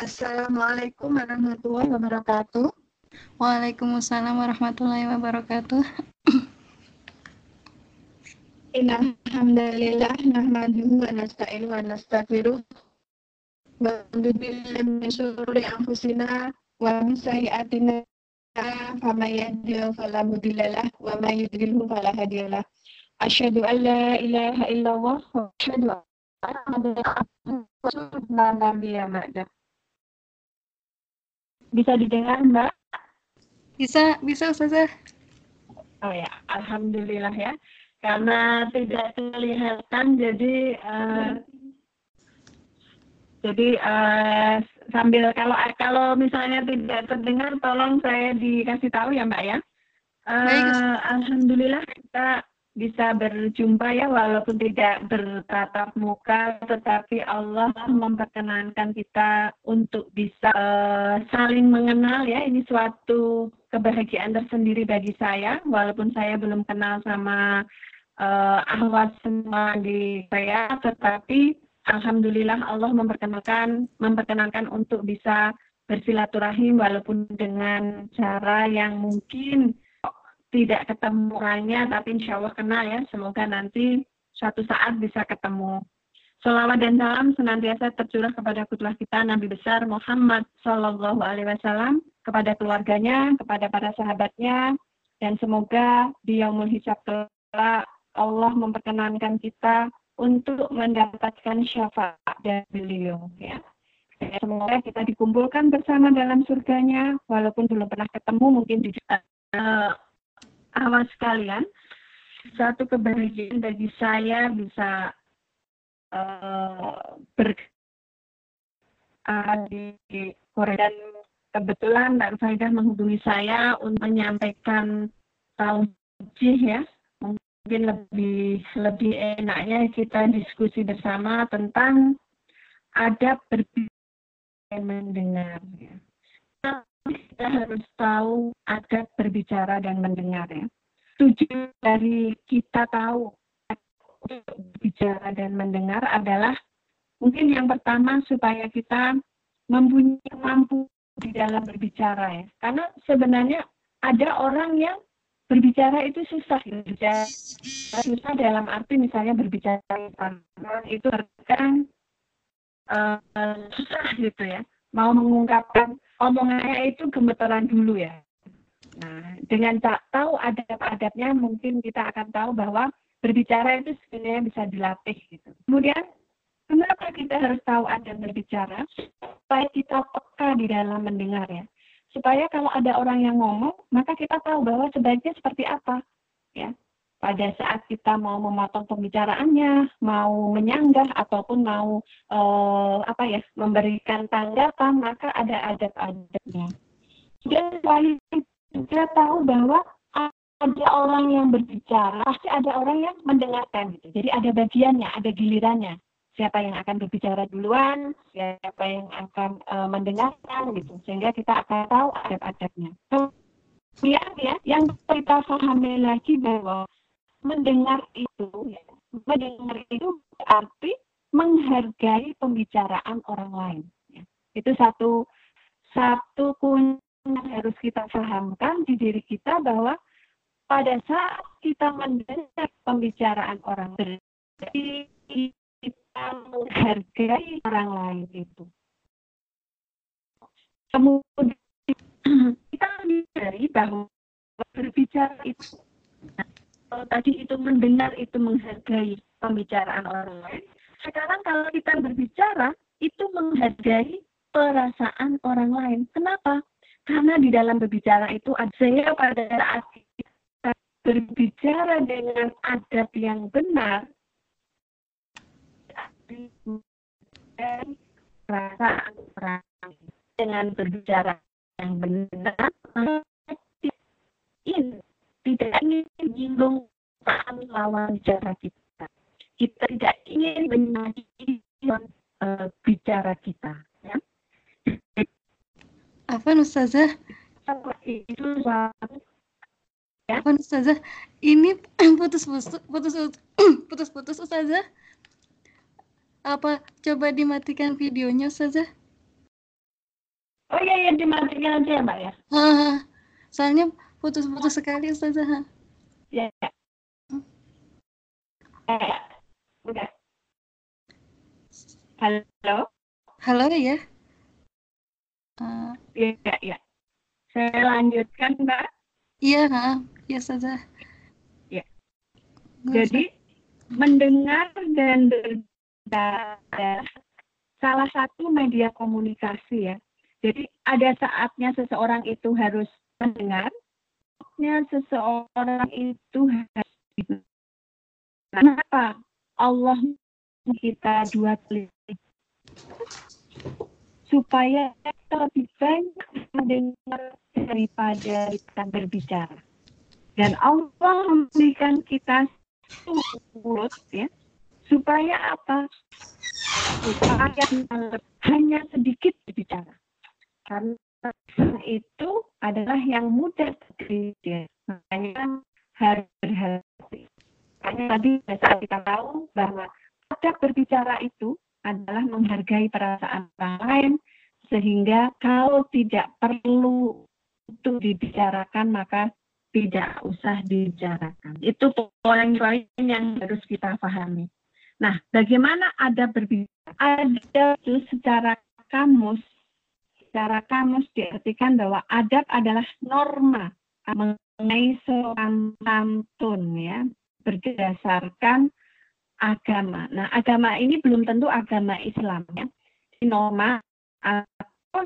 Assalamualaikum warahmatullahi wabarakatuh. Waalaikumsalam warahmatullahi wabarakatuh. Innal hamdalillah nahmaduhu wa nasta'inuhu wa nastaghfiruh. Wa na'udzu billahi min syururi anfusina wa min sayyi'atina a'malina. Faman yahdihillahu fala mudilla lahu wa man yudlilhu fala hadiya lahu. Asyhadu an la ilaha illallah wa asyhadu anna Muhammadan rasulullah. Bisa didengar, Mbak? Bisa, Ustazah. Oh ya, alhamdulillah ya. Karena tidak kelihatan, jadi sambil kalau misalnya tidak terdengar, tolong saya dikasih tahu ya, Mbak ya. Alhamdulillah kita bisa berjumpa ya, walaupun tidak bertatap muka, tetapi Allah memperkenankan kita untuk bisa saling mengenal ya. Ini suatu kebahagiaan tersendiri bagi saya, walaupun saya belum kenal sama ahwat semua di saya, tetapi alhamdulillah Allah memperkenankan untuk bisa bersilaturahim walaupun dengan cara yang mungkin tidak ketemu orangnya, tapi insya Allah kenal ya. Semoga nanti suatu saat bisa ketemu. Shalawat dan salam senantiasa tercurah kepada kudwah kita Nabi besar Muhammad Shallallahu Alaihi Wasallam, kepada keluarganya, kepada para sahabatnya, dan semoga di Yaumul Hisab kelak Allah memperkenankan kita untuk mendapatkan syafaat dari beliau ya. Semoga kita dikumpulkan bersama dalam surganya, walaupun belum pernah ketemu mungkin di awas sekalian, satu kebahagiaan bagi saya bisa di Korea, dan kebetulan Mbak Faidah menghubungi saya untuk menyampaikan tausiah ya. Mungkin lebih enaknya kita diskusi bersama tentang adab berbicara dan mendengar ya. Kita harus tahu adab berbicara dan mendengar ya. Tujuan dari kita tahu adab berbicara dan mendengar adalah mungkin yang pertama supaya kita mempunyai kemampuan di dalam berbicara ya. Karena sebenarnya ada orang yang berbicara itu susah dalam arti misalnya berbicara itu kadang susah gitu ya. Mau mengungkapkan omongannya itu gemeteran dulu ya. Nah, dengan tak tahu adab-adabnya mungkin kita akan tahu bahwa berbicara itu sebenarnya bisa dilatih gitu. Kemudian kenapa kita harus tahu adab berbicara? Supaya kita peka di dalam mendengar ya. Supaya kalau ada orang yang ngomong, maka kita tahu bahwa sebaiknya seperti apa ya. Pada saat kita mau memotong pembicaraannya, mau menyanggah ataupun mau memberikan tanggapan, maka ada adab-adabnya. Dan kita tahu bahwa ada orang yang berbicara, pasti ada orang yang mendengarkan gitu. Jadi ada bagiannya, ada gilirannya. Siapa yang akan berbicara duluan, siapa yang akan mendengarkan gitu. Sehingga kita akan tahu adab-adabnya. Kemudian ya, yang kita pahami lagi bahwa mendengar itu berarti menghargai pembicaraan orang lain ya. Itu satu kunci yang harus kita fahamkan di diri kita, bahwa pada saat kita mendengar pembicaraan orang lain, kita menghargai orang lain itu. Kemudian kita menyadari bahwa berbicara itu, kalau tadi itu mendengar itu menghargai pembicaraan orang lain, sekarang kalau kita berbicara itu menghargai perasaan orang lain. Kenapa? Karena di dalam berbicara itu ada, pada saat kita berbicara dengan adab yang benar, perasaan orang lain dengan berbicara yang benar, tidak ingin menyinggung perasaan lawan bicara kita. Kita tidak ingin menyakiti bicara kita. Ya. Ustazah, ini putus-putus Ustazah. Apa coba dimatikan videonya Ustazah? Oh iya, ya dimatikan aja ya Mbak ya. Soalnya putus-putus sekali Ustazah. Ya. Udah. Halo. Halo ya. Iya, iya. Saya lanjutkan Mbak. Iya, iya saja. Ya. Jadi mendengar dan berbicara salah satu media komunikasi ya. Jadi ada saatnya seseorang itu harus mendengar, saatnya seseorang itu harus berbicara. Kenapa? Allah kita dua kali supaya lebih banyak mendengar daripada kita berbicara. Dan Allah memberikan kita mulut ya, supaya apa? Supaya hanya sedikit berbicara. Karena itu adalah yang mudah terjadi. Makanya harus berhati. Karena tadi biasa kita tahu bahwa adab berbicara itu adalah menghargai perasaan orang lain, sehingga kalau tidak perlu untuk dibicarakan maka tidak usah dibicarakan. Itu poin-poin yang harus kita pahami. Nah, bagaimana adab berbicara? Adab itu secara kamus diartikan bahwa adab adalah norma mengenai sopan santun ya, berdasarkan agama. Nah, agama ini belum tentu agama Islam ya. Norma atau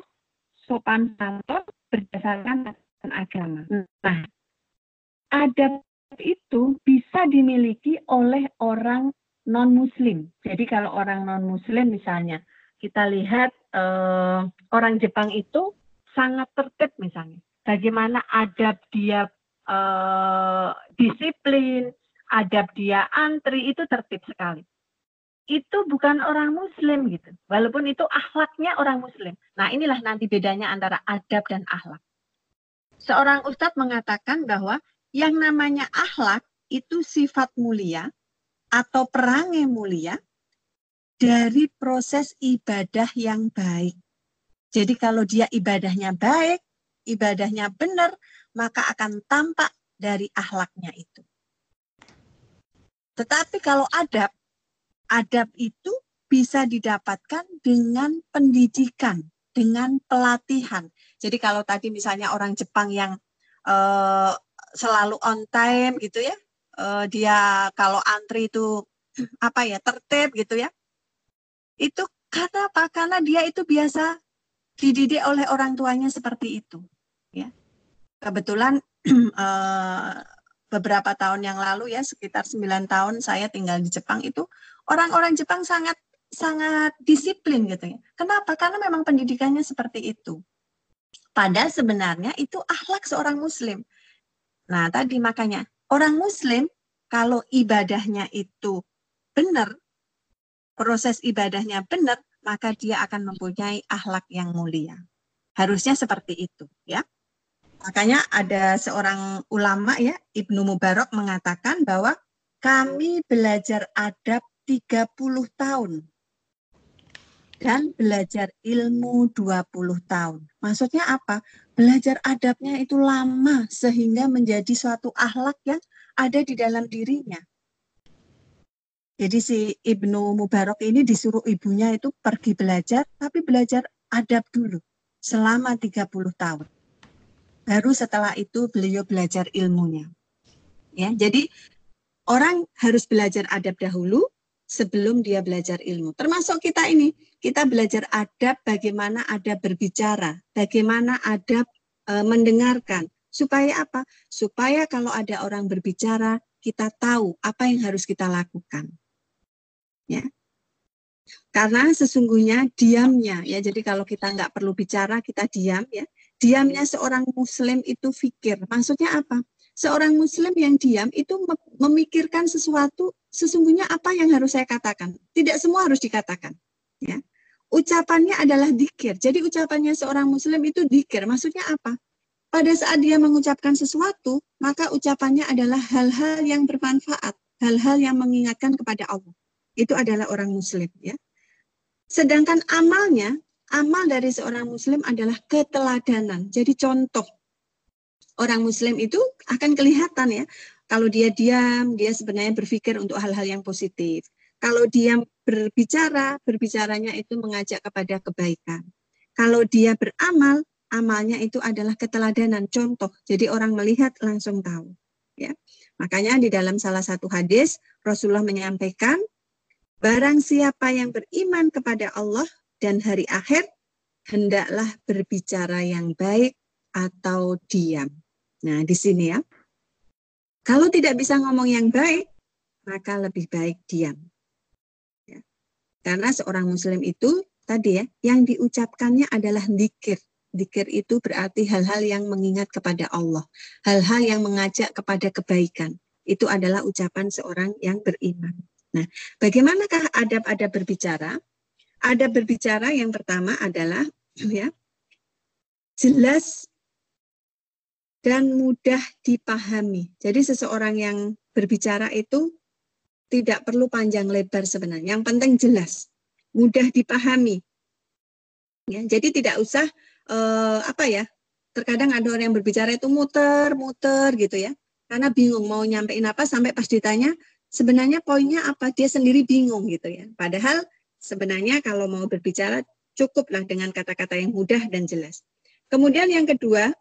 sopan santun berdasarkan agama. Nah, adab itu bisa dimiliki oleh orang non-muslim. Jadi kalau orang non-muslim misalnya, kita lihat orang Jepang itu sangat tertib misalnya. Bagaimana adab dia disiplin, adab dia antri itu tertib sekali. Itu bukan orang muslim gitu. Walaupun itu akhlaknya orang muslim. Nah, inilah nanti bedanya antara adab dan akhlak. Seorang ustadz mengatakan bahwa yang namanya akhlak itu sifat mulia atau perangai mulia dari proses ibadah yang baik. Jadi kalau dia ibadahnya baik, ibadahnya benar, maka akan tampak dari akhlaknya itu. Tetapi kalau adab, adab itu bisa didapatkan dengan pendidikan, dengan pelatihan. Jadi kalau tadi misalnya orang Jepang yang selalu on time gitu ya, dia kalau antri itu apa ya, tertib gitu ya. Itu karena apa? Karena dia itu biasa dididik oleh orang tuanya seperti itu. Ya. Kebetulan beberapa tahun yang lalu ya, sekitar 9 tahun saya tinggal di Jepang itu, orang-orang Jepang sangat disiplin gitu ya. Kenapa? Karena memang pendidikannya seperti itu. Padahal sebenarnya itu akhlak seorang muslim. Nah, tadi makanya orang muslim kalau ibadahnya itu benar, proses ibadahnya benar, maka dia akan mempunyai akhlak yang mulia. Harusnya seperti itu ya. Makanya ada seorang ulama ya, Ibnu Mubarak mengatakan bahwa kami belajar adab 30 tahun dan belajar ilmu 20 tahun. Maksudnya apa? Belajar adabnya itu lama sehingga menjadi suatu akhlak yang ada di dalam dirinya. Jadi si Ibnu Mubarak ini disuruh ibunya itu pergi belajar, tapi belajar adab dulu selama 30 tahun. Baru setelah itu beliau belajar ilmunya. Ya, jadi orang harus belajar adab dahulu sebelum dia belajar ilmu. Termasuk kita ini, kita belajar adab, bagaimana adab berbicara, bagaimana adab mendengarkan. Supaya apa? Supaya kalau ada orang berbicara, kita tahu apa yang harus kita lakukan. Ya. Karena sesungguhnya diamnya, ya, jadi kalau kita nggak perlu bicara, kita diam ya. Diamnya seorang muslim itu fikir. Maksudnya apa? Seorang muslim yang diam itu memikirkan sesuatu, sesungguhnya apa yang harus saya katakan. Tidak semua harus dikatakan. Ya. Ucapannya adalah dzikir. Jadi ucapannya seorang muslim itu dzikir. Maksudnya apa? Pada saat dia mengucapkan sesuatu, maka ucapannya adalah hal-hal yang bermanfaat. Hal-hal yang mengingatkan kepada Allah. Itu adalah orang muslim. Ya. Sedangkan amalnya, Amal dari seorang muslim adalah keteladanan. Jadi contoh, orang muslim itu akan kelihatan ya, kalau dia diam, dia sebenarnya berpikir untuk hal-hal yang positif. Kalau dia berbicara, berbicaranya itu mengajak kepada kebaikan. Kalau dia beramal, amalnya itu adalah keteladanan, contoh. Jadi orang melihat langsung tahu. Ya. Makanya di dalam salah satu hadis, Rasulullah menyampaikan, barang siapa yang beriman kepada Allah dan hari akhir, hendaklah berbicara yang baik atau diam. Nah, di sini ya. Kalau tidak bisa ngomong yang baik, maka lebih baik diam. Ya. Karena seorang muslim itu, tadi ya, yang diucapkannya adalah dzikir. Dzikir itu berarti hal-hal yang mengingat kepada Allah. Hal-hal yang mengajak kepada kebaikan. Itu adalah ucapan seorang yang beriman. Nah, bagaimanakah adab-adab berbicara? Adab berbicara yang pertama adalah ya, jelas dan mudah dipahami. Jadi seseorang yang berbicara itu tidak perlu panjang lebar sebenarnya. Yang penting jelas, mudah dipahami. Ya, jadi tidak usah terkadang ada orang yang berbicara itu muter-muter gitu ya. Karena bingung mau nyampein apa sampai pas ditanya sebenarnya poinnya apa, dia sendiri bingung gitu ya. Padahal sebenarnya kalau mau berbicara cukuplah dengan kata-kata yang mudah dan jelas. Kemudian yang kedua,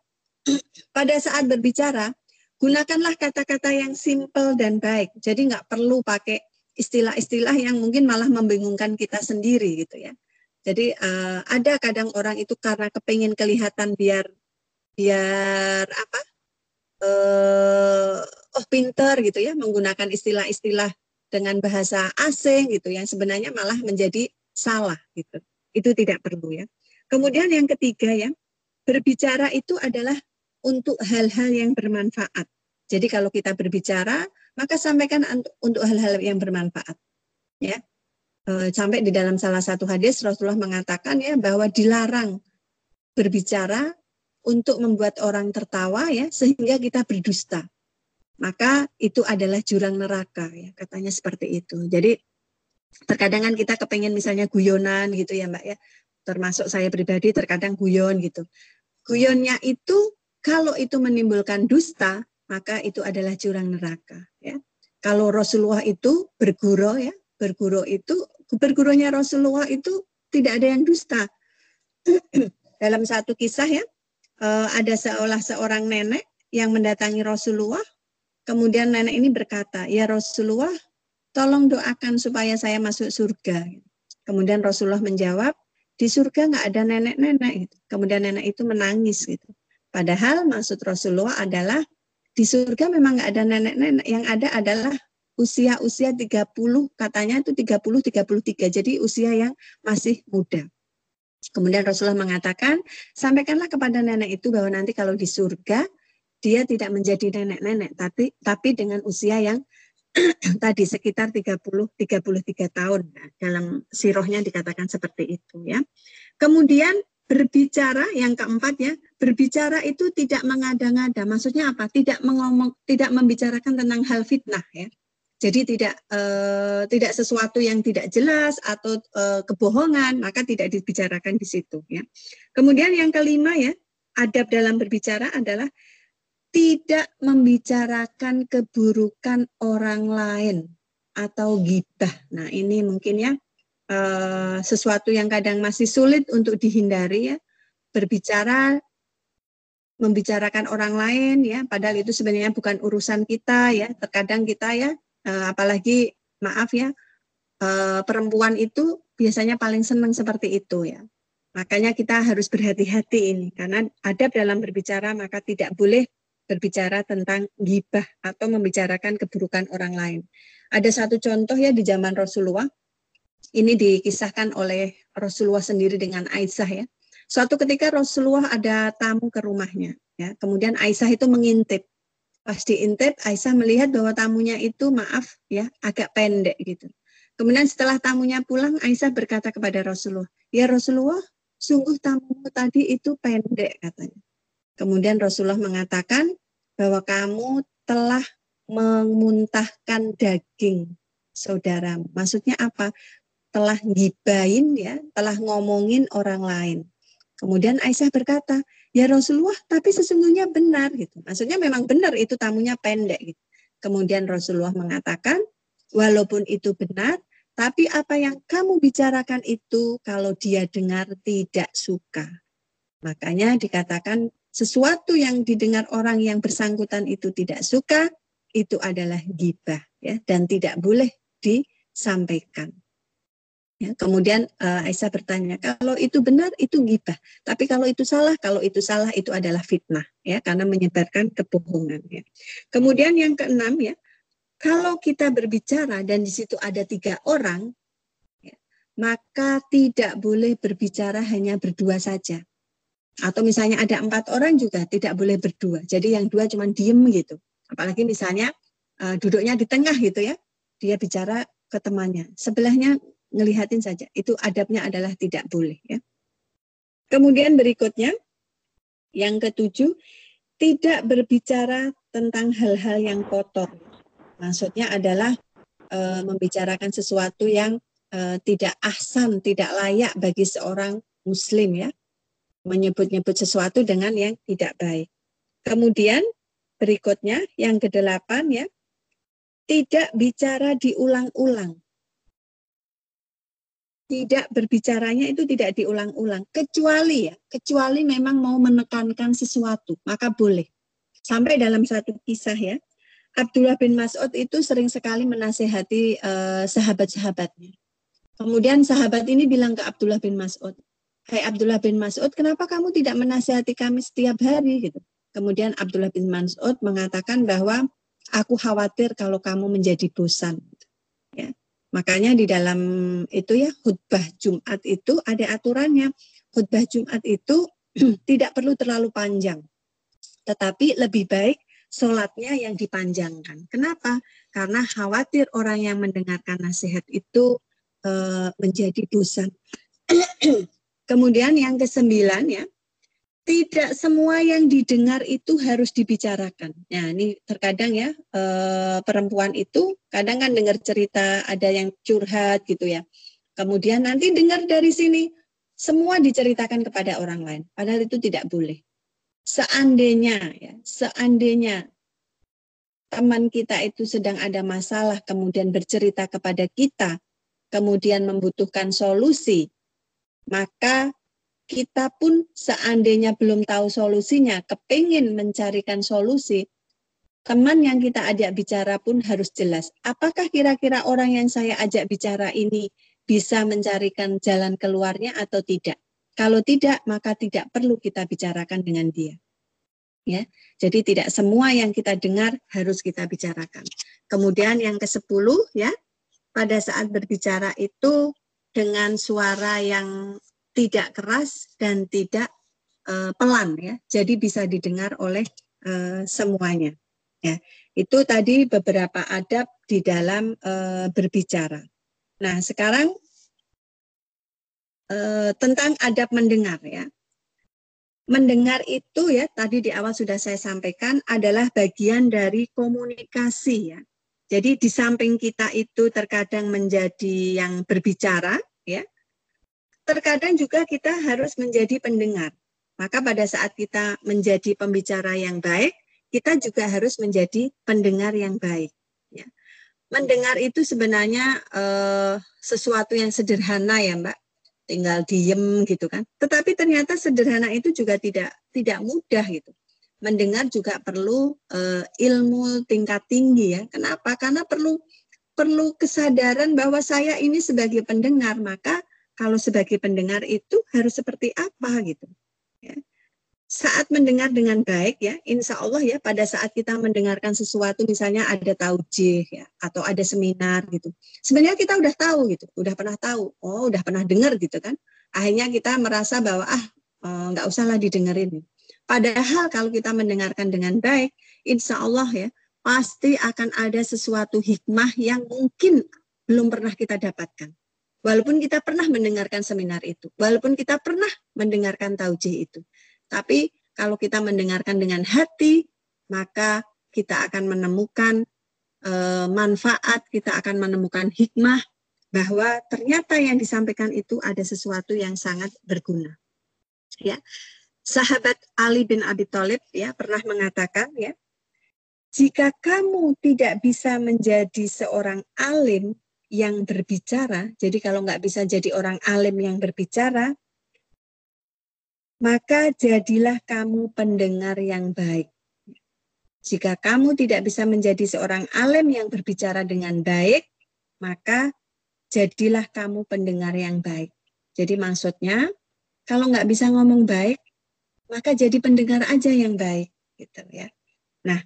pada saat berbicara, gunakanlah kata-kata yang simple dan baik. Jadi nggak perlu pakai istilah-istilah yang mungkin malah membingungkan kita sendiri gitu ya. Jadi ada kadang orang itu karena kepingin kelihatan pinter gitu ya, menggunakan istilah-istilah dengan bahasa asing gitu yang sebenarnya malah menjadi salah gitu. Itu tidak perlu ya. Kemudian yang ketiga ya, berbicara itu adalah untuk hal-hal yang bermanfaat. Jadi kalau kita berbicara maka sampaikan untuk hal-hal yang bermanfaat ya. Sampai di dalam salah satu hadis Rasulullah mengatakan ya bahwa dilarang berbicara untuk membuat orang tertawa ya sehingga kita berdusta. Maka itu adalah jurang neraka ya, katanya seperti itu. Jadi terkadang kan kita kepengen misalnya guyonan gitu ya Mbak ya, termasuk saya pribadi terkadang guyon gitu. Guyonnya itu kalau itu menimbulkan dusta maka itu adalah jurang neraka ya. Kalau Rasulullah itu bergurau ya, berguraunya Rasulullah itu tidak ada yang dusta. Dalam satu kisah ya, ada seorang nenek yang mendatangi Rasulullah. Kemudian nenek ini berkata, ya Rasulullah, tolong doakan supaya saya masuk surga. Kemudian Rasulullah menjawab, di surga nggak ada nenek-nenek. Kemudian nenek itu menangis gitu. Padahal maksud Rasulullah adalah di surga memang nggak ada nenek-nenek. Yang ada adalah usia 30, katanya itu 30-33. Jadi usia yang masih muda. Kemudian Rasulullah mengatakan, sampaikanlah kepada nenek itu bahwa nanti kalau di surga dia tidak menjadi nenek-nenek, tapi dengan usia yang tadi sekitar 33 tahun. Dalam sirohnya dikatakan seperti itu ya. Kemudian berbicara yang keempat ya, berbicara itu tidak mengada-ngada. Maksudnya apa? Tidak membicarakan tentang hal fitnah ya. Jadi tidak sesuatu yang tidak jelas atau kebohongan, maka tidak dibicarakan di situ ya. Kemudian yang kelima ya, adab dalam berbicara adalah tidak membicarakan keburukan orang lain atau ghibah. Nah ini mungkin ya sesuatu yang kadang masih sulit untuk dihindari ya. Berbicara, membicarakan orang lain ya. Padahal itu sebenarnya bukan urusan kita ya. Terkadang kita ya apalagi maaf ya perempuan itu biasanya paling senang seperti itu ya. Makanya kita harus berhati-hati ini. Karena adab dalam berbicara maka tidak boleh berbicara tentang ghibah atau membicarakan keburukan orang lain. Ada satu contoh ya di zaman Rasulullah, ini dikisahkan oleh Rasulullah sendiri dengan Aisyah ya. Suatu ketika Rasulullah ada tamu ke rumahnya ya. Kemudian Aisyah itu mengintip. Pas diintip Aisyah melihat bahwa tamunya itu maaf ya agak pendek gitu. Kemudian setelah tamunya pulang Aisyah berkata kepada Rasulullah, "Ya Rasulullah, sungguh tamumu tadi itu pendek," katanya. Kemudian Rasulullah mengatakan bahwa kamu telah memuntahkan daging saudaramu. Maksudnya apa? telah gibahin ya, telah ngomongin orang lain. Kemudian Aisyah berkata, ya Rasulullah, tapi sesungguhnya benar gitu. Maksudnya memang benar itu tamunya pendek gitu. Kemudian Rasulullah mengatakan, walaupun itu benar, tapi apa yang kamu bicarakan itu kalau dia dengar tidak suka. Makanya dikatakan sesuatu yang didengar orang yang bersangkutan itu tidak suka, itu adalah ghibah ya, dan tidak boleh disampaikan. Ya, kemudian Aisyah bertanya, kalau itu benar itu ghibah, tapi kalau itu salah itu adalah fitnah ya, karena menyebarkan kebohongan ya. Kemudian yang keenam ya, kalau kita berbicara dan di situ ada 3 orang ya, maka tidak boleh berbicara hanya berdua saja. Atau misalnya ada 4 orang juga tidak boleh berdua. Jadi yang 2 cuma diem gitu. Apalagi misalnya duduknya di tengah gitu ya. Dia bicara ke temannya, sebelahnya ngelihatin saja. Itu adabnya adalah tidak boleh ya. Kemudian berikutnya yang ke-7, tidak berbicara tentang hal-hal yang kotor. Maksudnya adalah membicarakan sesuatu yang tidak ahsan, tidak layak bagi seorang muslim ya. Menyebut-nyebut sesuatu dengan yang tidak baik. Kemudian berikutnya yang ke-8 ya, tidak bicara diulang-ulang. Tidak berbicaranya itu tidak diulang-ulang, kecuali memang mau menekankan sesuatu, maka boleh. Sampai dalam satu kisah ya, Abdullah bin Mas'ud itu sering sekali menasehati sahabat-sahabatnya. Kemudian sahabat ini bilang ke Abdullah bin Mas'ud, "Hai Abdullah bin Mas'ud, kenapa kamu tidak menasihati kami setiap hari?" gitu. Kemudian Abdullah bin Mas'ud mengatakan bahwa aku khawatir kalau kamu menjadi bosan. Ya. Makanya di dalam itu ya, khutbah Jumat itu ada aturannya. Khutbah Jumat itu tidak perlu terlalu panjang. Tetapi lebih baik sholatnya yang dipanjangkan. Kenapa? Karena khawatir orang yang mendengarkan nasihat itu menjadi bosan. Kemudian yang ke-9 ya, tidak semua yang didengar itu harus dibicarakan. Nah ini terkadang ya perempuan itu kadang kan dengar cerita ada yang curhat gitu ya. Kemudian nanti dengar dari sini semua diceritakan kepada orang lain. Padahal itu tidak boleh. Seandainya teman kita itu sedang ada masalah kemudian bercerita kepada kita, kemudian membutuhkan solusi. Maka kita pun seandainya belum tahu solusinya, kepingin mencarikan solusi, teman yang kita ajak bicara pun harus jelas. Apakah kira-kira orang yang saya ajak bicara ini bisa mencarikan jalan keluarnya atau tidak? Kalau tidak, maka tidak perlu kita bicarakan dengan dia. Ya, jadi tidak semua yang kita dengar harus kita bicarakan. Kemudian yang ke-10 ya, pada saat berbicara itu dengan suara yang tidak keras dan tidak pelan ya, jadi bisa didengar oleh semuanya ya. Itu tadi beberapa adab di dalam berbicara. Nah sekarang tentang adab mendengar ya. Mendengar itu ya, tadi di awal sudah saya sampaikan, adalah bagian dari komunikasi ya. Jadi di samping kita itu terkadang menjadi yang berbicara, ya, terkadang juga kita harus menjadi pendengar. Maka pada saat kita menjadi pembicara yang baik, kita juga harus menjadi pendengar yang baik. Ya. Mendengar itu sebenarnya sesuatu yang sederhana ya Mbak, tinggal diem gitu kan. Tetapi ternyata sederhana itu juga tidak mudah gitu. Mendengar juga perlu ilmu tingkat tinggi ya. Kenapa? Karena perlu kesadaran bahwa saya ini sebagai pendengar, maka kalau sebagai pendengar itu harus seperti apa gitu. Ya. Saat mendengar dengan baik ya, insya Allah ya, pada saat kita mendengarkan sesuatu misalnya ada taujih ya, atau ada seminar gitu. Sebenarnya kita udah tahu gitu, udah pernah tahu, oh udah pernah dengar gitu kan. Akhirnya kita merasa bahwa nggak usahlah didengerin. Padahal kalau kita mendengarkan dengan baik, insya Allah ya, pasti akan ada sesuatu hikmah yang mungkin belum pernah kita dapatkan. Walaupun kita pernah mendengarkan seminar itu, walaupun kita pernah mendengarkan taujih itu. Tapi kalau kita mendengarkan dengan hati, maka kita akan menemukan manfaat, kita akan menemukan hikmah, bahwa ternyata yang disampaikan itu ada sesuatu yang sangat berguna. Ya, sahabat Ali bin Abi Thalib ya pernah mengatakan ya, jika kamu tidak bisa menjadi seorang alim yang berbicara, jadi kalau nggak bisa jadi orang alim yang berbicara, maka jadilah kamu pendengar yang baik. Jika kamu tidak bisa menjadi seorang alim yang berbicara dengan baik, maka jadilah kamu pendengar yang baik. Jadi maksudnya, kalau nggak bisa ngomong baik, maka jadi pendengar aja yang baik, gitu ya. Nah,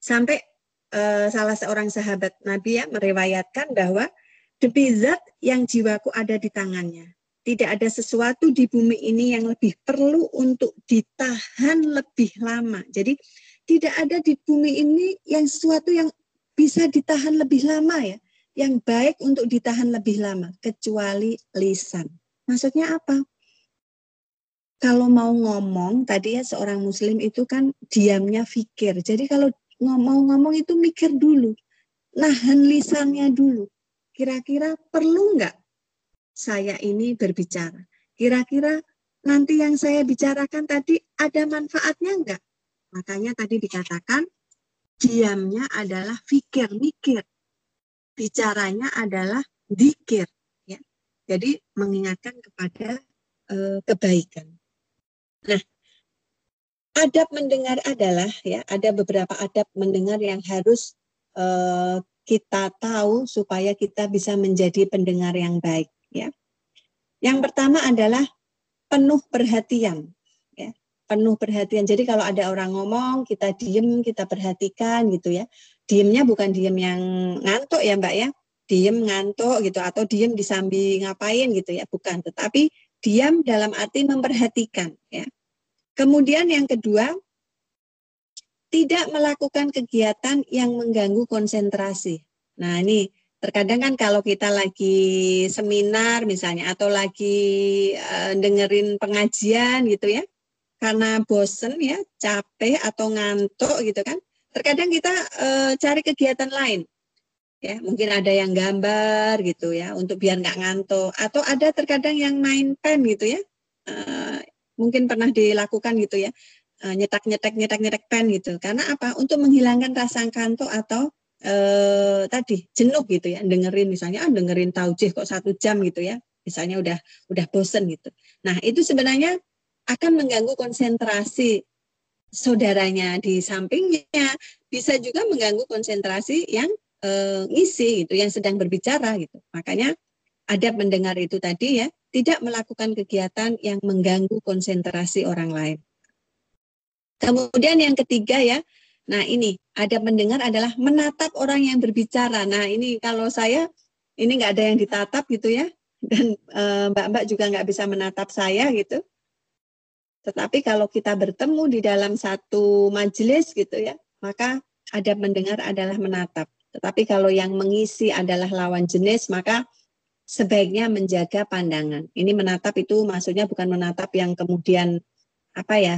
sampai salah seorang sahabat Nabi ya meriwayatkan bahwa demi zat yang jiwaku ada di tangannya, tidak ada sesuatu di bumi ini yang lebih perlu untuk ditahan lebih lama. Jadi tidak ada di bumi ini yang sesuatu yang bisa ditahan lebih lama ya, yang baik untuk ditahan lebih lama, kecuali lisan. Maksudnya apa? Kalau mau ngomong, tadi ya seorang muslim itu kan diamnya fikir. Jadi kalau mau ngomong itu mikir dulu, nahan lisannya dulu. Kira-kira perlu nggak saya ini berbicara? Kira-kira nanti yang saya bicarakan tadi ada manfaatnya nggak? Makanya tadi dikatakan diamnya adalah fikir, mikir. Bicaranya adalah dzikir, ya. Jadi mengingatkan kepada kebaikan. Nah, adab mendengar adalah ya ada beberapa adab mendengar yang harus kita tahu supaya kita bisa menjadi pendengar yang baik. Ya, yang pertama adalah penuh perhatian. Ya, penuh perhatian. Jadi kalau ada orang ngomong, kita diem, kita perhatikan gitu ya. Diemnya bukan diem yang ngantuk ya Mbak ya, diem ngantuk gitu atau diem disambi ngapain gitu ya, bukan. Tetapi diam dalam arti memperhatikan ya. Kemudian yang kedua, tidak melakukan kegiatan yang mengganggu konsentrasi. Nah ini terkadang kan kalau kita lagi seminar misalnya atau lagi dengerin pengajian gitu ya, karena bosen ya, capek atau ngantuk gitu kan. Terkadang kita cari kegiatan lain, ya mungkin ada yang gambar gitu ya untuk biar nggak ngantuk, atau ada terkadang yang main pen gitu ya, mungkin pernah dilakukan gitu ya, nyetak pen gitu. Karena apa? Untuk menghilangkan rasa ngantuk atau tadi jenuh gitu ya, dengerin misalnya dengerin taujih kok 1 jam gitu ya, misalnya udah bosen gitu. Nah itu sebenarnya akan mengganggu konsentrasi saudaranya di sampingnya, bisa juga mengganggu konsentrasi yang ngisi gitu, yang sedang berbicara gitu. Makanya adab mendengar itu tadi ya, tidak melakukan kegiatan yang mengganggu konsentrasi orang lain. Kemudian yang ketiga ya, nah ini adab mendengar adalah menatap orang yang berbicara. Nah ini kalau saya ini nggak ada yang ditatap gitu ya, dan mbak-mbak juga nggak bisa menatap saya gitu. Tetapi kalau kita bertemu di dalam satu majelis gitu ya, maka adab mendengar adalah menatap. Tetapi kalau yang mengisi adalah lawan jenis, maka sebaiknya menjaga pandangan. Ini menatap itu maksudnya bukan menatap yang kemudian apa ya,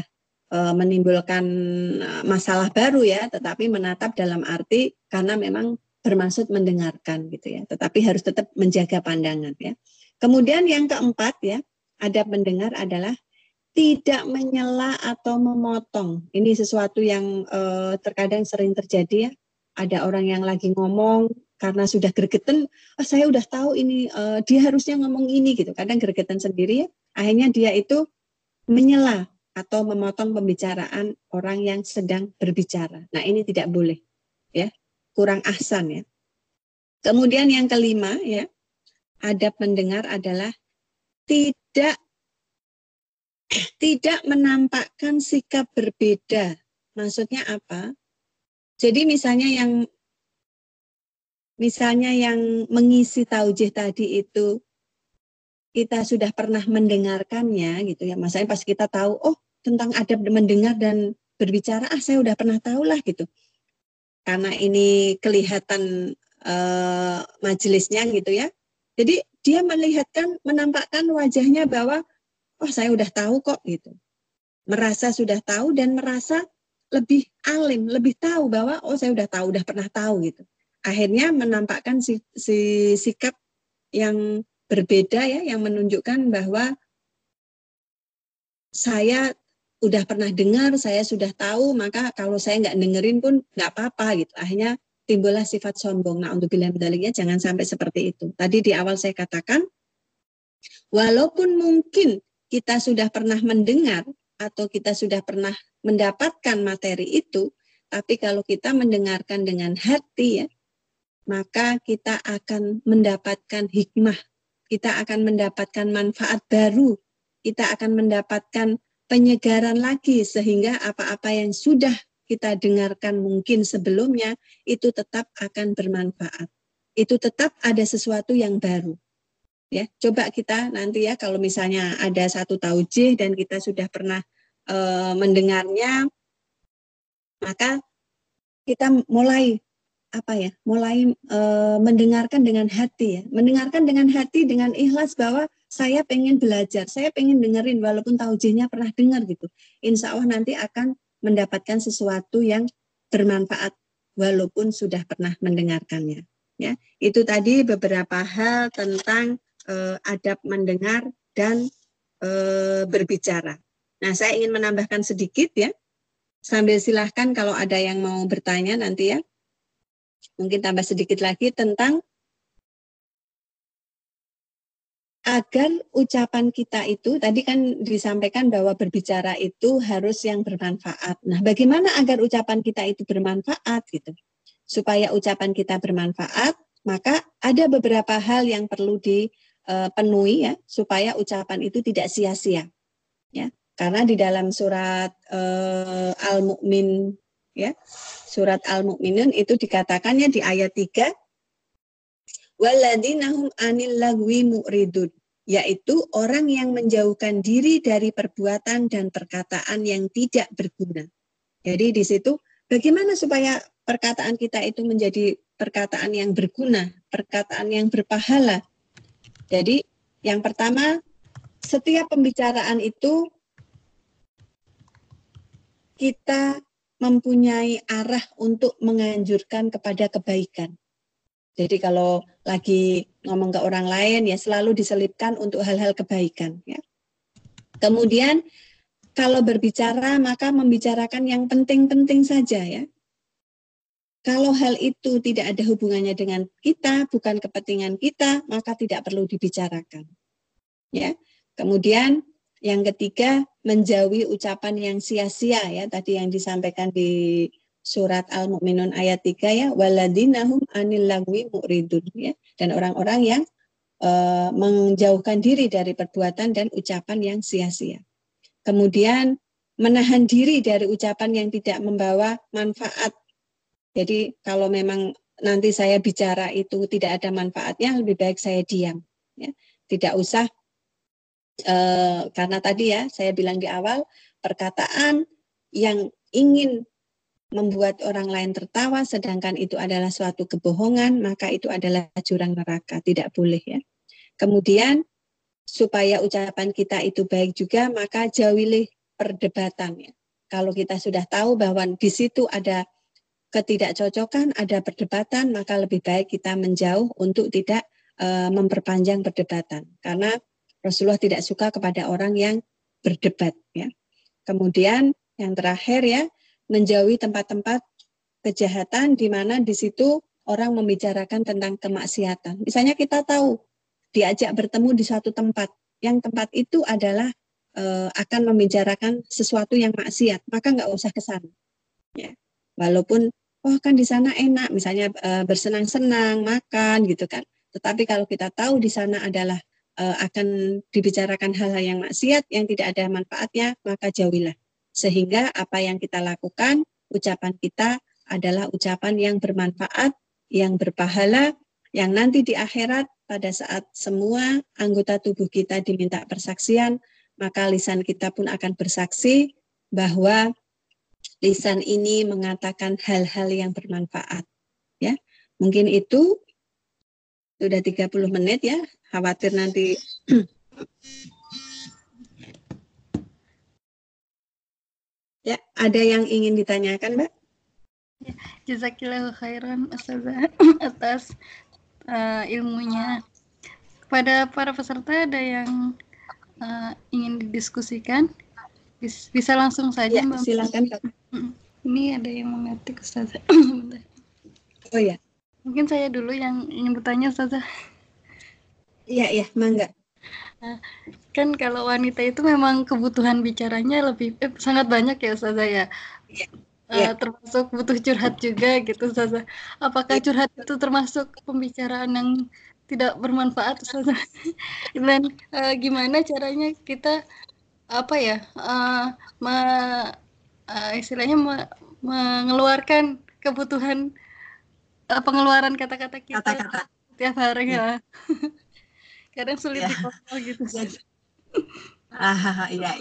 menimbulkan masalah baru ya, tetapi menatap dalam arti karena memang bermaksud mendengarkan gitu ya. Tetapi harus tetap menjaga pandangan ya. Kemudian yang keempat ya, adab mendengar adalah tidak menyela atau memotong. Ini sesuatu yang terkadang sering terjadi ya. Ada orang yang lagi ngomong karena sudah gregeten, saya udah tahu ini dia harusnya ngomong ini gitu. Kadang gregeten sendiri ya. Akhirnya dia itu menyela atau memotong pembicaraan orang yang sedang berbicara. Nah, ini tidak boleh ya. Kurang ahsan ya. Kemudian yang kelima ya, adab mendengar adalah tidak menampakkan sikap berbeda. Maksudnya apa? Jadi misalnya yang mengisi taujih tadi itu kita sudah pernah mendengarkannya gitu ya. Maksudnya pas kita tahu tentang adab mendengar dan berbicara, saya udah pernah tahu lah gitu. Karena ini kelihatan majelisnya gitu ya. Jadi dia menampakkan wajahnya bahwa saya udah tahu kok gitu. Merasa sudah tahu dan merasa lebih alim, lebih tahu bahwa saya udah tahu, udah pernah tahu gitu. akhirnya menampakkan sikap yang berbeda ya, yang menunjukkan bahwa saya udah pernah dengar, saya sudah tahu, maka kalau saya nggak dengerin pun nggak apa-apa gitu. Akhirnya timbullah sifat sombong. Nah, untuk bilang mendaliknya jangan sampai seperti itu. Tadi di awal saya katakan, walaupun mungkin kita sudah pernah mendengar atau kita sudah pernah mendapatkan materi itu, tapi kalau kita mendengarkan dengan hati ya, maka kita akan mendapatkan hikmah, kita akan mendapatkan manfaat baru, kita akan mendapatkan penyegaran lagi, sehingga apa-apa yang sudah kita dengarkan mungkin sebelumnya itu tetap akan bermanfaat. Itu tetap ada sesuatu yang baru. Ya, coba kita nanti ya, kalau misalnya ada satu taujih dan kita sudah pernah mendengarnya, maka kita mulai mendengarkan dengan hati ya. Mendengarkan dengan hati, dengan ikhlas bahwa saya pengen belajar, saya pengen dengerin walaupun taujihnya pernah dengar gitu. Insya Allah nanti akan mendapatkan sesuatu yang bermanfaat walaupun sudah pernah mendengarkannya. Ya, itu tadi beberapa hal tentang adab mendengar dan berbicara. Nah, saya ingin menambahkan sedikit ya, sambil silahkan kalau ada yang mau bertanya nanti ya, mungkin tambah sedikit lagi tentang agar ucapan kita itu, tadi kan disampaikan bahwa berbicara itu harus yang bermanfaat. Nah, bagaimana agar ucapan kita itu bermanfaat gitu? Supaya ucapan kita bermanfaat, maka ada beberapa hal yang perlu dipenuhi ya, supaya ucapan itu tidak sia-sia. Ya, karena di dalam surat Al-Mu'min ya, surat Al-Mu'minun itu dikatakannya di ayat 3, waladinahum anil lagwi mu'ridun, yaitu orang yang menjauhkan diri dari perbuatan dan perkataan yang tidak berguna. Jadi di situ bagaimana supaya perkataan kita itu menjadi perkataan yang berguna, perkataan yang berpahala. Jadi yang pertama, setiap pembicaraan itu kita mempunyai arah untuk menganjurkan kepada kebaikan. Jadi kalau lagi ngomong ke orang lain ya selalu diselipkan untuk hal-hal kebaikan. Ya. Kemudian kalau berbicara maka membicarakan yang penting-penting saja ya. Kalau hal itu tidak ada hubungannya dengan kita, bukan kepentingan kita, maka tidak perlu dibicarakan. Ya. Kemudian yang ketiga, menjauhi ucapan yang sia-sia ya, tadi yang disampaikan di surat Al-Mu'minun ayat 3 ya, waladinahum anil lagwi mu'ridun ya, dan orang-orang yang menjauhkan diri dari perbuatan dan ucapan yang sia-sia. Kemudian menahan diri dari ucapan yang tidak membawa manfaat. Jadi kalau memang nanti saya bicara itu tidak ada manfaatnya, lebih baik saya diam ya. Tidak usah karena tadi ya saya bilang di awal, perkataan yang ingin membuat orang lain tertawa sedangkan itu adalah suatu kebohongan, maka itu adalah jurang neraka, tidak boleh ya. Kemudian supaya ucapan kita itu baik juga, maka jauhi perdebatan ya. Kalau kita sudah tahu bahwa di situ ada ketidakcocokan, ada perdebatan, maka lebih baik kita menjauh untuk tidak memperpanjang perdebatan, karena Rasulullah tidak suka kepada orang yang berdebat ya. Kemudian yang terakhir ya, menjauhi tempat-tempat kejahatan di mana di situ orang membicarakan tentang kemaksiatan. Misalnya kita tahu diajak bertemu di suatu tempat, yang tempat itu adalah akan membicarakan sesuatu yang maksiat, maka nggak usah ke sana. Ya. Walaupun oh kan di sana enak, misalnya bersenang-senang, makan gitu kan. Tetapi kalau kita tahu di sana adalah akan dibicarakan hal-hal yang maksiat yang tidak ada manfaatnya, maka jauhilah. Sehingga apa yang kita lakukan, ucapan kita adalah ucapan yang bermanfaat, yang berpahala, yang nanti di akhirat pada saat semua anggota tubuh kita diminta persaksian, maka lisan kita pun akan bersaksi bahwa lisan ini mengatakan hal-hal yang bermanfaat. Ya, mungkin itu sudah 30 menit ya, khawatir nanti. Ya, ada yang ingin ditanyakan, Mbak? Jazakillahu khairan Ustazah atas ilmunya. Kepada para peserta ada yang ingin didiskusikan? Bisa langsung saja. Ya, silakan. Ini ada yang mengetik Ustazah. Oh ya. Mungkin saya dulu yang ingin bertanya Ustazah. Iya, mangga. Kan kalau wanita itu memang kebutuhan bicaranya lebih sangat banyak ya Ustazah ya. Termasuk butuh curhat juga gitu Ustazah. Apakah curhat itu termasuk pembicaraan yang tidak bermanfaat Ustazah? Dan gimana caranya kita mengeluarkan kebutuhan pengeluaran kata-kata kita tiap hari ya. Kadang sulit dipotong gitu. Iya.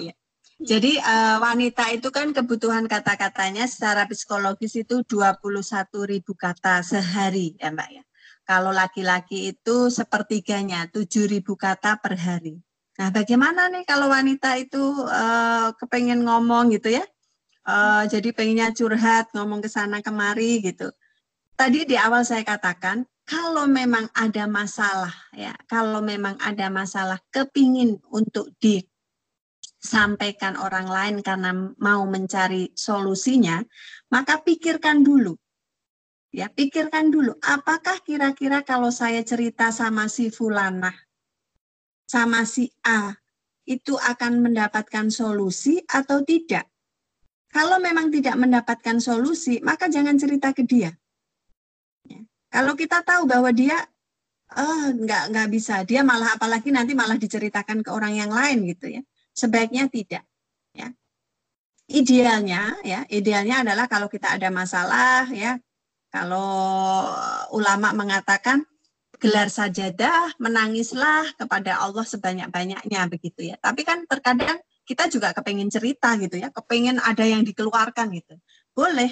Jadi wanita itu kan kebutuhan kata-katanya secara psikologis itu 21.000 kata sehari ya Mbak ya. Kalau laki-laki itu sepertiganya 7.000 kata per hari. Nah bagaimana nih kalau wanita itu kepengen ngomong gitu ya. Jadi pengennya curhat, ngomong ke sana kemari gitu. Tadi di awal saya katakan, kalau memang ada masalah ya, kalau memang ada masalah kepingin untuk disampaikan orang lain karena mau mencari solusinya, maka pikirkan dulu. Ya, pikirkan dulu apakah kira-kira kalau saya cerita sama si fulanah, sama si A, itu akan mendapatkan solusi atau tidak? Kalau memang tidak mendapatkan solusi, maka jangan cerita ke dia. Ya. Kalau kita tahu bahwa dia nggak bisa, dia malah apalagi nanti malah diceritakan ke orang yang lain gitu ya. Sebaiknya tidak, ya. Idealnya adalah kalau kita ada masalah, ya. Kalau ulama mengatakan gelar sajadah, menangislah kepada Allah sebanyak-banyaknya begitu ya. Tapi kan terkadang kita juga kepengen cerita gitu ya, kepengen ada yang dikeluarkan gitu. Boleh.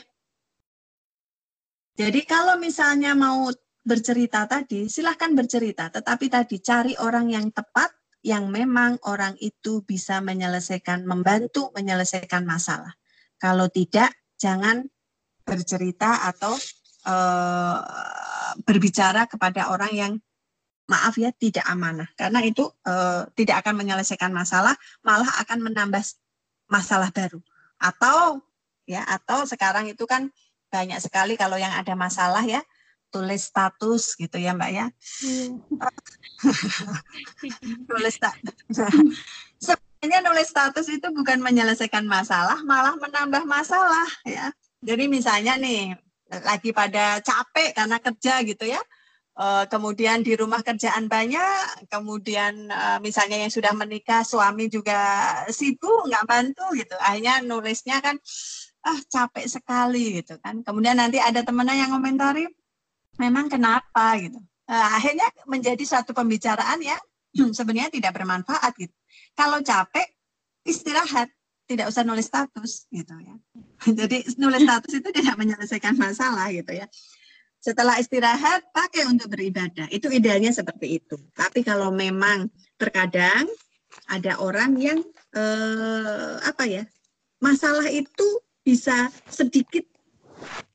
Jadi kalau misalnya mau bercerita tadi, silahkan bercerita. Tetapi tadi cari orang yang tepat, yang memang orang itu bisa menyelesaikan, membantu menyelesaikan masalah. Kalau tidak, jangan bercerita atau berbicara kepada orang yang maaf ya tidak amanah. Karena itu tidak akan menyelesaikan masalah, malah akan menambah masalah baru. Atau sekarang itu kan banyak sekali kalau yang ada masalah ya, tulis status gitu ya Mbak ya. Tulis status. Sebenarnya nulis status itu bukan menyelesaikan masalah, malah menambah masalah ya. Jadi misalnya nih lagi pada capek karena kerja gitu ya, kemudian di rumah kerjaan banyak, kemudian misalnya yang sudah menikah suami juga sibuk nggak bantu gitu, akhirnya nulisnya kan capek sekali gitu kan, kemudian nanti ada temennya yang komentari memang kenapa gitu, akhirnya menjadi suatu pembicaraan yang sebenarnya tidak bermanfaat gitu. Kalau capek istirahat. Tidak usah nulis status gitu ya. Jadi nulis status itu tidak menyelesaikan masalah gitu ya. Setelah istirahat pakai untuk beribadah. Itu idealnya seperti itu. Tapi kalau memang terkadang ada orang yang masalah itu bisa sedikit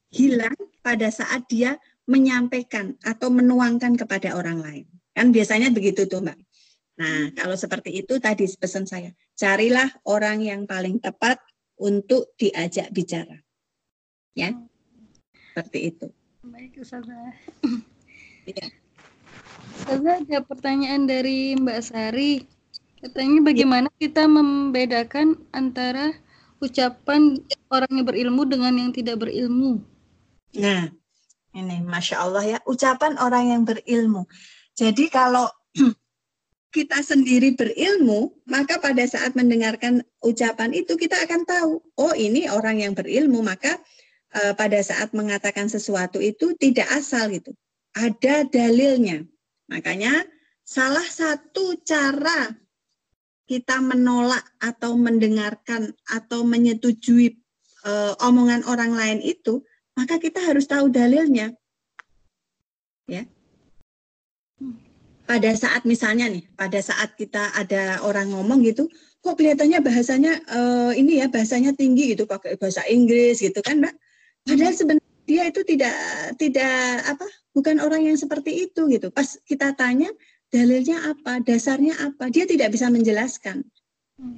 hilang pada saat dia menyampaikan atau menuangkan kepada orang lain. Kan biasanya begitu tuh Mbak. Nah, kalau seperti itu tadi pesan saya, carilah orang yang paling tepat untuk diajak bicara. Ya, seperti itu. Baik, Ustazah. Ya. Ustazah, ada pertanyaan dari Mbak Sari. Katanya bagaimana kita membedakan antara ucapan orang yang berilmu dengan yang tidak berilmu? Nah, ini Masya Allah ya, ucapan orang yang berilmu. Jadi kalau kita sendiri berilmu, maka pada saat mendengarkan ucapan itu kita akan tahu, oh ini orang yang berilmu, maka pada saat mengatakan sesuatu itu tidak asal gitu, ada dalilnya. Makanya salah satu cara kita menolak atau mendengarkan atau menyetujui omongan orang lain itu, maka kita harus tahu dalilnya. Ya. Pada saat misalnya nih, pada saat kita ada orang ngomong gitu, kok kelihatannya bahasanya bahasanya tinggi gitu, pakai bahasa Inggris gitu kan Mbak. Padahal sebenarnya dia itu bukan orang yang seperti itu gitu. Pas kita tanya dalilnya apa, dasarnya apa, dia tidak bisa menjelaskan.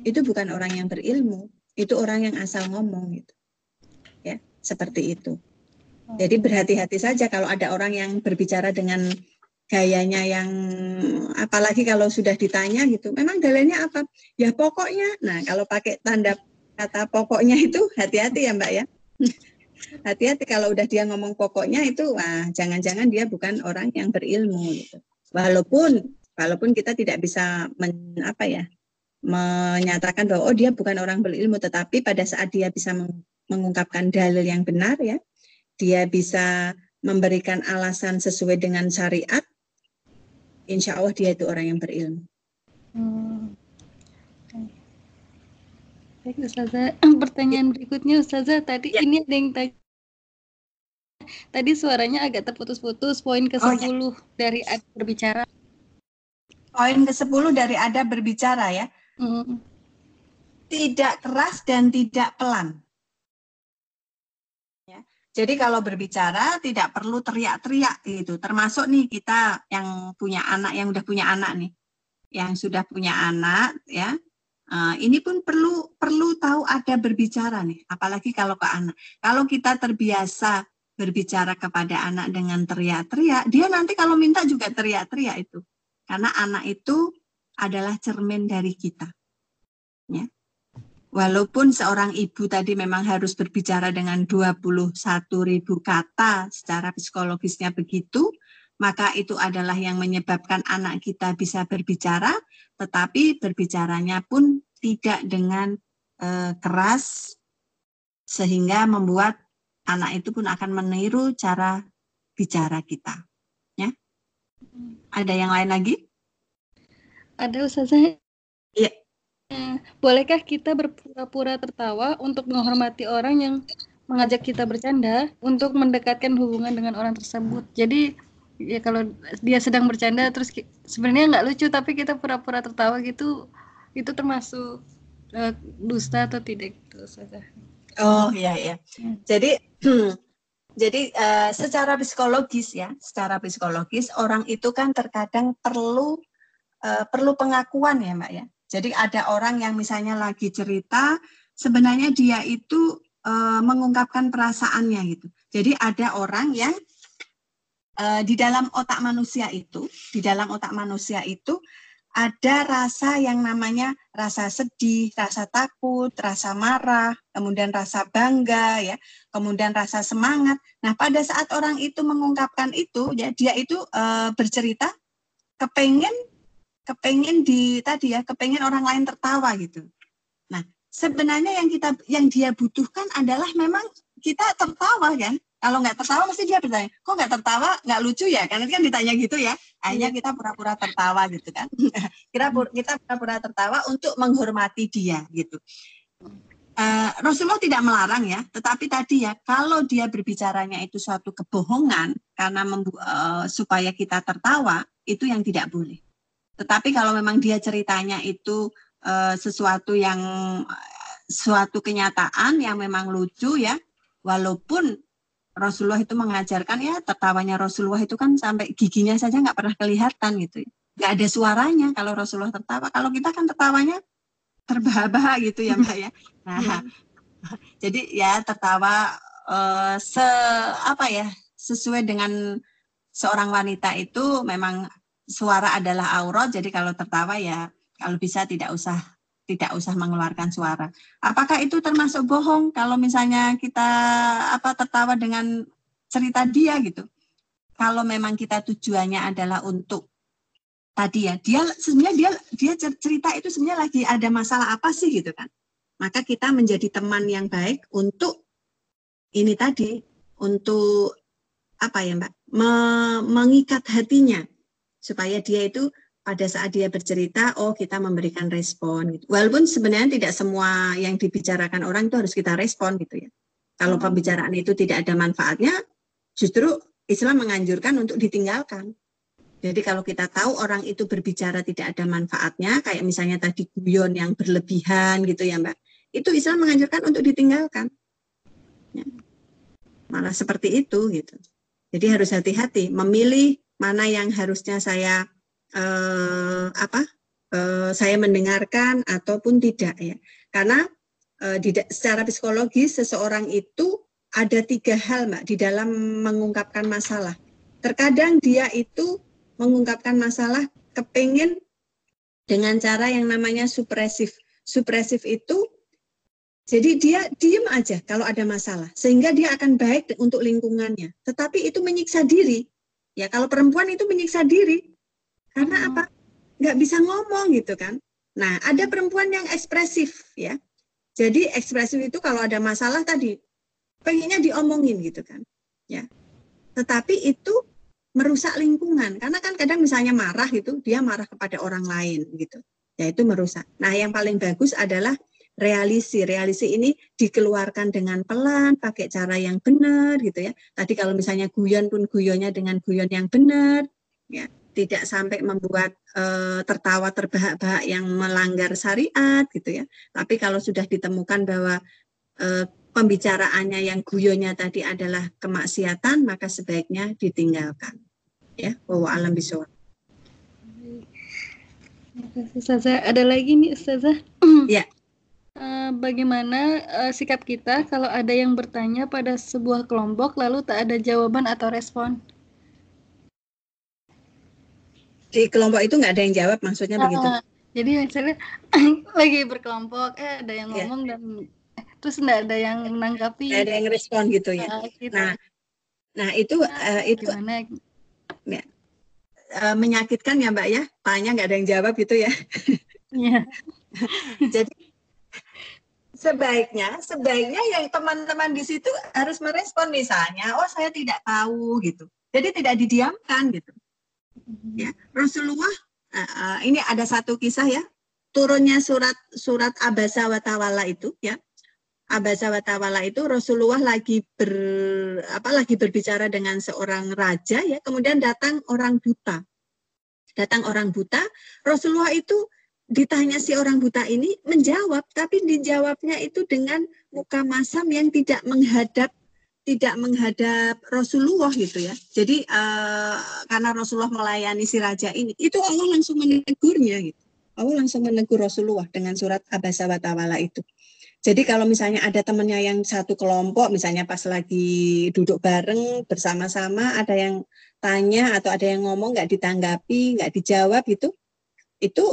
Itu bukan orang yang berilmu, itu orang yang asal ngomong gitu. Ya, seperti itu. Jadi berhati-hati saja kalau ada orang yang berbicara dengan gayanya yang, apalagi kalau sudah ditanya gitu, memang dalilnya apa? Ya pokoknya. Nah, kalau pakai tanda kata pokoknya itu hati-hati ya Mbak ya. Hati-hati kalau udah dia ngomong pokoknya itu, wah jangan-jangan dia bukan orang yang berilmu gitu. Walaupun kita tidak bisa menyatakan bahwa oh dia bukan orang berilmu, tetapi pada saat dia bisa mengungkapkan dalil yang benar ya, dia bisa memberikan alasan sesuai dengan syariat, insya Allah dia itu orang yang berilmu. Baik Ustazah, pertanyaan berikutnya Ustazah, tadi ya. Ini ada yang tadi suaranya agak terputus-putus, poin ke-10 dari adab berbicara. Poin ke-10 dari adab berbicara ya. Tidak keras dan tidak pelan. Ya. Jadi kalau berbicara tidak perlu teriak-teriak gitu. Termasuk nih kita yang punya anak, yang udah punya anak nih. Yang sudah punya anak ya. Ini pun perlu tahu adab berbicara nih, apalagi kalau ke anak. Kalau kita terbiasa berbicara kepada anak dengan teriak-teriak, dia nanti kalau minta juga teriak-teriak itu. Karena anak itu adalah cermin dari kita. Ya. Walaupun seorang ibu tadi memang harus berbicara dengan 21.000 kata secara psikologisnya begitu, maka itu adalah yang menyebabkan anak kita bisa berbicara, tetapi berbicaranya pun tidak dengan keras, sehingga membuat anak itu pun akan meniru cara bicara kita. Ya. Ada yang lain lagi? Ada Ustazah. Iya. Bolehkah kita berpura-pura tertawa untuk menghormati orang yang mengajak kita bercanda untuk mendekatkan hubungan dengan orang tersebut? Jadi ya kalau dia sedang bercanda terus sebenarnya nggak lucu tapi kita pura-pura tertawa gitu, itu termasuk dusta atau tidak gitu Ustazah? Oh iya ya. Jadi secara psikologis ya, orang itu kan terkadang perlu pengakuan ya Mbak ya. Jadi ada orang yang misalnya lagi cerita, sebenarnya dia itu mengungkapkan perasaannya gitu. Jadi ada orang yang di dalam otak manusia itu ada rasa yang namanya rasa sedih, rasa takut, rasa marah, kemudian rasa bangga, ya, kemudian rasa semangat. Nah, pada saat orang itu mengungkapkan itu, ya, dia itu bercerita, kepengen orang lain tertawa gitu. Nah, sebenarnya yang dia butuhkan adalah memang kita tertawa kan. Kalau nggak tertawa pasti dia bertanya, kok nggak tertawa, nggak lucu ya? Karena kan ditanya gitu ya, akhirnya kita pura-pura tertawa gitu kan. Kita pura-pura tertawa untuk menghormati dia gitu. Rasulullah tidak melarang ya, tetapi tadi ya, kalau dia berbicaranya itu suatu kebohongan, karena supaya kita tertawa, itu yang tidak boleh. Tetapi kalau memang dia ceritanya itu suatu kenyataan yang memang lucu ya, walaupun Rasulullah itu mengajarkan ya tertawanya Rasulullah itu kan sampai giginya saja nggak pernah kelihatan gitu, nggak ada suaranya kalau Rasulullah tertawa. Kalau kita kan tertawanya terbahak-bahak gitu ya Mbak ya. Nah, jadi ya tertawa sesuai dengan seorang wanita itu memang suara adalah aurat. Jadi kalau tertawa ya kalau bisa tidak usah mengeluarkan suara. Apakah itu termasuk bohong kalau misalnya kita tertawa dengan cerita dia gitu? Kalau memang kita tujuannya adalah untuk tadi ya, dia cerita itu sebenarnya lagi ada masalah apa sih gitu kan? Maka kita menjadi teman yang baik untuk ini tadi, untuk mengikat hatinya supaya dia itu pada saat dia bercerita, oh kita memberikan respon. Gitu. Walaupun sebenarnya tidak semua yang dibicarakan orang itu harus kita respon gitu ya. Kalau pembicaraan itu tidak ada manfaatnya, justru Islam menganjurkan untuk ditinggalkan. Jadi kalau kita tahu orang itu berbicara tidak ada manfaatnya, kayak misalnya tadi guyon yang berlebihan gitu ya Mbak, itu Islam menganjurkan untuk ditinggalkan. Ya. malah seperti itu gitu. Jadi harus hati-hati memilih mana yang harusnya saya saya mendengarkan ataupun tidak ya. Karena secara psikologis seseorang itu ada tiga hal Mbak di dalam mengungkapkan masalah. Terkadang dia itu mengungkapkan masalah kepingin dengan cara yang namanya supresif. Supresif itu jadi dia diem aja kalau ada masalah, sehingga dia akan baik untuk lingkungannya. Tetapi itu menyiksa diri. Ya kalau perempuan itu menyiksa diri. Karena apa? Nggak bisa ngomong gitu kan. Nah ada perempuan yang ekspresif ya. Jadi ekspresif itu kalau ada masalah tadi, pengennya diomongin gitu kan. Ya. Tetapi itu merusak lingkungan. Karena kan kadang misalnya marah gitu, dia marah kepada orang lain gitu. Ya itu merusak. Nah yang paling bagus adalah realisi ini dikeluarkan dengan pelan, pakai cara yang benar gitu ya. Tadi kalau misalnya guyon pun guyonnya dengan guyon yang benar, ya tidak sampai membuat tertawa terbahak-bahak yang melanggar syariat gitu ya. Tapi kalau sudah ditemukan bahwa pembicaraannya yang guyonnya tadi adalah kemaksiatan, maka sebaiknya ditinggalkan. Ya, wallahu a'lam bishawab. Terima kasih Ustazah. Ada lagi nih Ustazah? Ya. Bagaimana sikap kita kalau ada yang bertanya pada sebuah kelompok lalu tak ada jawaban atau respon? Di kelompok itu nggak ada yang jawab, maksudnya begitu? Jadi misalnya lagi berkelompok, ada yang ngomong dan terus nggak ada yang menanggapi, nggak ada yang respon gitu ya. Gitu. Nah itu ya, menyakitkan ya Mbak ya, tanya nggak ada yang jawab gitu ya. Iya. Jadi Sebaiknya yang teman-teman di situ harus merespon misalnya, oh saya tidak tahu gitu. Jadi tidak didiamkan gitu. Ya, Rasulullah ini ada satu kisah ya, turunnya surat Abasa wa Tawalla itu ya. Abasa wa Tawalla itu Rasulullah lagi berbicara dengan seorang raja ya, kemudian datang orang buta. Rasulullah itu ditanya si orang buta ini menjawab, tapi dijawabnya itu dengan muka masam yang tidak menghadap Rasulullah gitu ya. Jadi karena Rasulullah melayani si raja ini, itu Allah langsung menegurnya gitu. Allah langsung menegur Rasulullah dengan surat Abasa wa Tawalla itu. Jadi kalau misalnya ada temannya yang satu kelompok, misalnya pas lagi duduk bareng bersama-sama, ada yang tanya atau ada yang ngomong nggak ditanggapi, nggak dijawab gitu, itu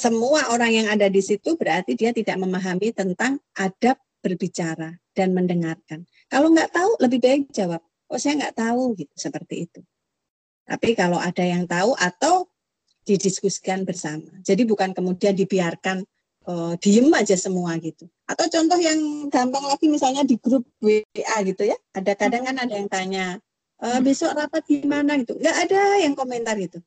semua orang yang ada di situ berarti dia tidak memahami tentang adab berbicara dan mendengarkan. Kalau nggak tahu lebih baik jawab, oh saya nggak tahu gitu, seperti itu. Tapi kalau ada yang tahu atau didiskusikan bersama. Jadi bukan kemudian dibiarkan diem aja semua gitu. Atau contoh yang gampang lagi misalnya di grup WA gitu ya. Ada kadang kan ada yang tanya, besok rapat gimana gitu. Nggak ada yang komentar gitu.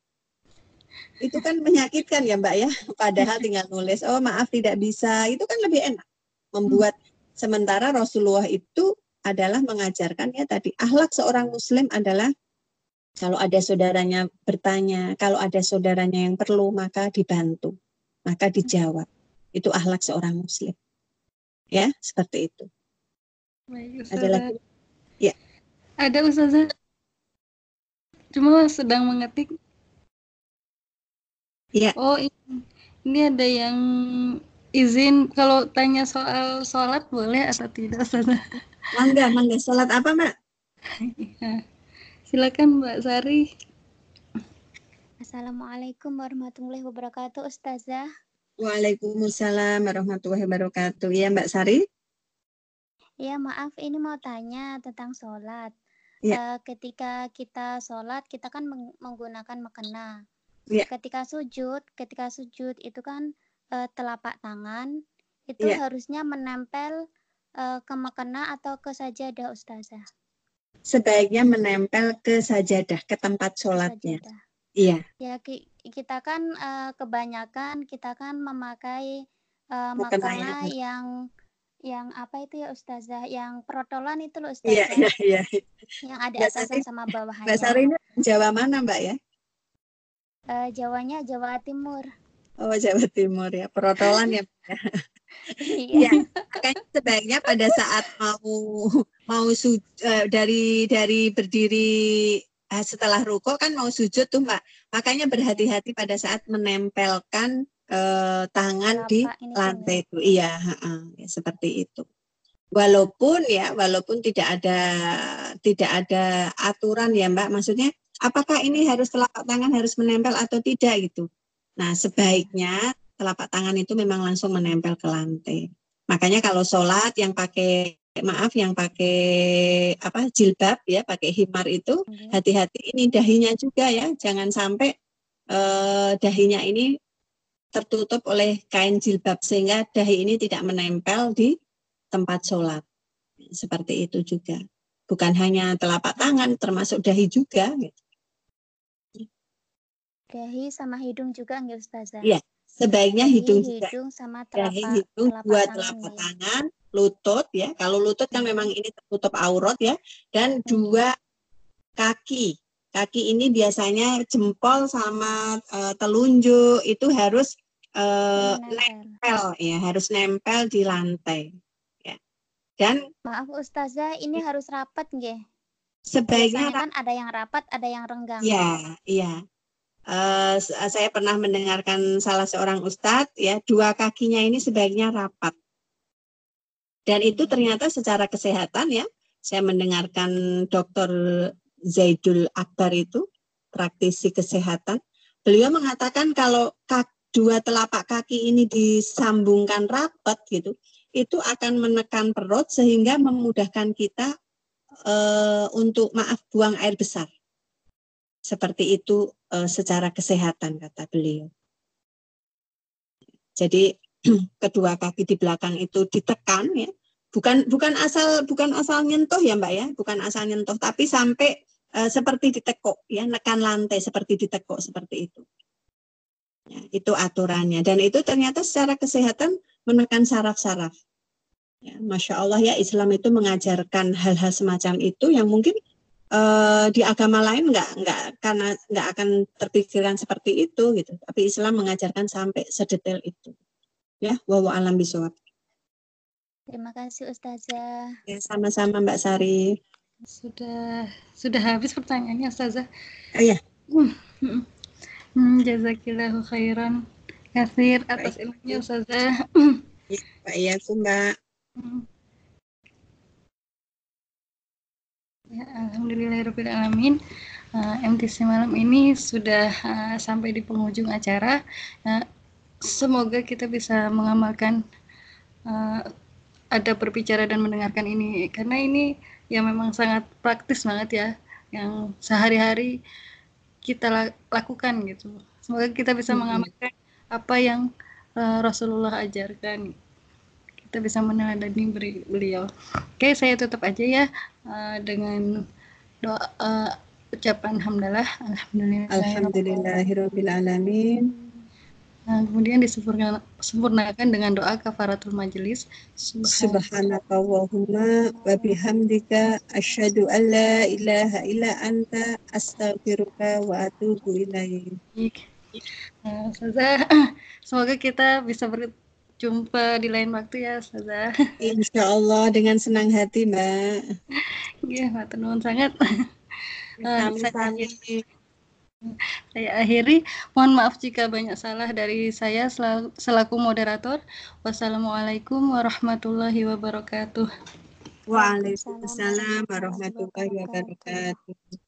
Itu kan menyakitkan ya Mbak ya, padahal tinggal nulis, oh maaf tidak bisa, itu kan lebih enak. Membuat, sementara Rasulullah itu adalah mengajarkannya tadi, akhlak seorang muslim adalah kalau ada saudaranya bertanya, kalau ada saudaranya yang perlu maka dibantu, maka dijawab. Itu akhlak seorang muslim. Ya, seperti itu. Baik, Ustazah. Ada lagi? Ya. Ada Ustazah. Cuma sedang mengetik. Ya. Oh ini ada yang izin kalau tanya soal sholat boleh atau tidak Ustazah? Mangga sholat apa Mbak? Ya. Silakan Mbak Sari. Assalamualaikum warahmatullahi wabarakatuh Ustazah. Waalaikumsalam warahmatullahi wabarakatuh. Ya Mbak Sari. Ya maaf ini mau tanya tentang sholat. Ya. Ketika kita sholat kita kan menggunakan mukena. Yeah. Ketika sujud itu kan telapak tangan itu harusnya menempel ke mukena atau ke sajadah Ustazah. Sebaiknya menempel ke sajadah, ke tempat sholatnya. Iya. Yeah. Ya kita kan kebanyakan kita kan memakai mukena yang apa itu ya Ustazah, yang protolan itu loh Ustazah. Iya, iya, iya. Yang ada atasan sama bawahannya. Mbak Sari ini Jawa mana Mbak ya? Jawanya Jawa Timur. Oh, Jawa Timur ya, perotolan ya. Iya. Makanya sebaiknya pada saat mau dari berdiri setelah rukuk kan mau sujud tuh Mbak. Makanya berhati-hati pada saat menempelkan tangan di lantai itu. Iya, ya, seperti itu. Walaupun tidak ada aturan ya Mbak, maksudnya apakah ini harus telapak tangan harus menempel atau tidak gitu. Nah, sebaiknya telapak tangan itu memang langsung menempel ke lantai. Makanya kalau sholat yang pakai jilbab ya, pakai himar itu hati-hati ini dahinya juga ya, jangan sampai dahinya ini tertutup oleh kain jilbab sehingga dahi ini tidak menempel di tempat sholat. Seperti itu juga. Bukan hanya telapak tangan, termasuk dahi juga. Gitu. Dahi sama hidung juga enggak Ustazah? Iya, sebaiknya hidung juga. Sama telapak, dahi, hidung, telapak tangan. Lutut ya, kalau lutut kan memang ini tertutup aurat ya, dan dua kaki ini biasanya jempol sama telunjuk itu harus nempel ya, harus nempel di lantai ya. Dan maaf Ustazah, ini harus rapat nggih? Sebaiknya kan ada yang rapat, ada yang renggang. Ya, iya. Saya pernah mendengarkan salah seorang ustadz ya, dua kakinya ini sebaiknya rapat. Dan itu ternyata secara kesehatan ya, saya mendengarkan Dr. Zaidul Akbar itu, praktisi kesehatan. Beliau mengatakan kalau dua telapak kaki ini disambungkan rapat gitu, itu akan menekan perut sehingga memudahkan kita untuk buang air besar. Seperti itu secara kesehatan kata beliau. Jadi kedua kaki di belakang itu ditekan ya, bukan asal nyentuh ya Mbak ya, bukan asal nyentuh, tapi sampai seperti ditekuk ya, nekan lantai seperti ditekuk, seperti itu ya, itu aturannya. Dan itu ternyata secara kesehatan menekan saraf-saraf ya, Masya Allah ya, Islam itu mengajarkan hal-hal semacam itu yang mungkin di agama lain nggak akan terpikirkan seperti itu gitu, tapi Islam mengajarkan sampai sedetail itu. Ya, wallahu a'lam bishawab. Terima kasih Ustazah. Ya, sama-sama Mbak Sari. Sudah habis pertanyaannya Ustazah. Iya. Jazakillahu khairan katsir atas ilmunya Ustazah. Iya, Mbak. Ya, alhamdulillahirabbil alamin. MTC malam ini sudah sampai di penghujung acara. Semoga kita bisa mengamalkan ada berbicara dan mendengarkan ini, karena ini ya memang sangat praktis banget ya, yang sehari-hari kita lakukan gitu. Semoga kita bisa mengamalkan apa yang Rasulullah ajarkan, kita bisa meneladani beliau. Oke, saya tutup aja ya dengan doa ucapan hamdalah. Alhamdulillahirabbil alamin. Nah, kemudian disempurnakan dengan doa kafaratul majelis. Subhanakallahumma wa bihamdika asyhadu an la ilaha illa anta astaghfiruka wa atubu ilaik. Ustazah, semoga kita bisa berjumpa di lain waktu ya Ustazah. Insyaallah, dengan senang hati Mbak. Nggih, matur nuwun sangat. Saya akhiri, mohon maaf jika banyak salah dari saya selaku moderator. Wassalamualaikum warahmatullahi wabarakatuh. Waalaikumsalam warahmatullahi wabarakatuh.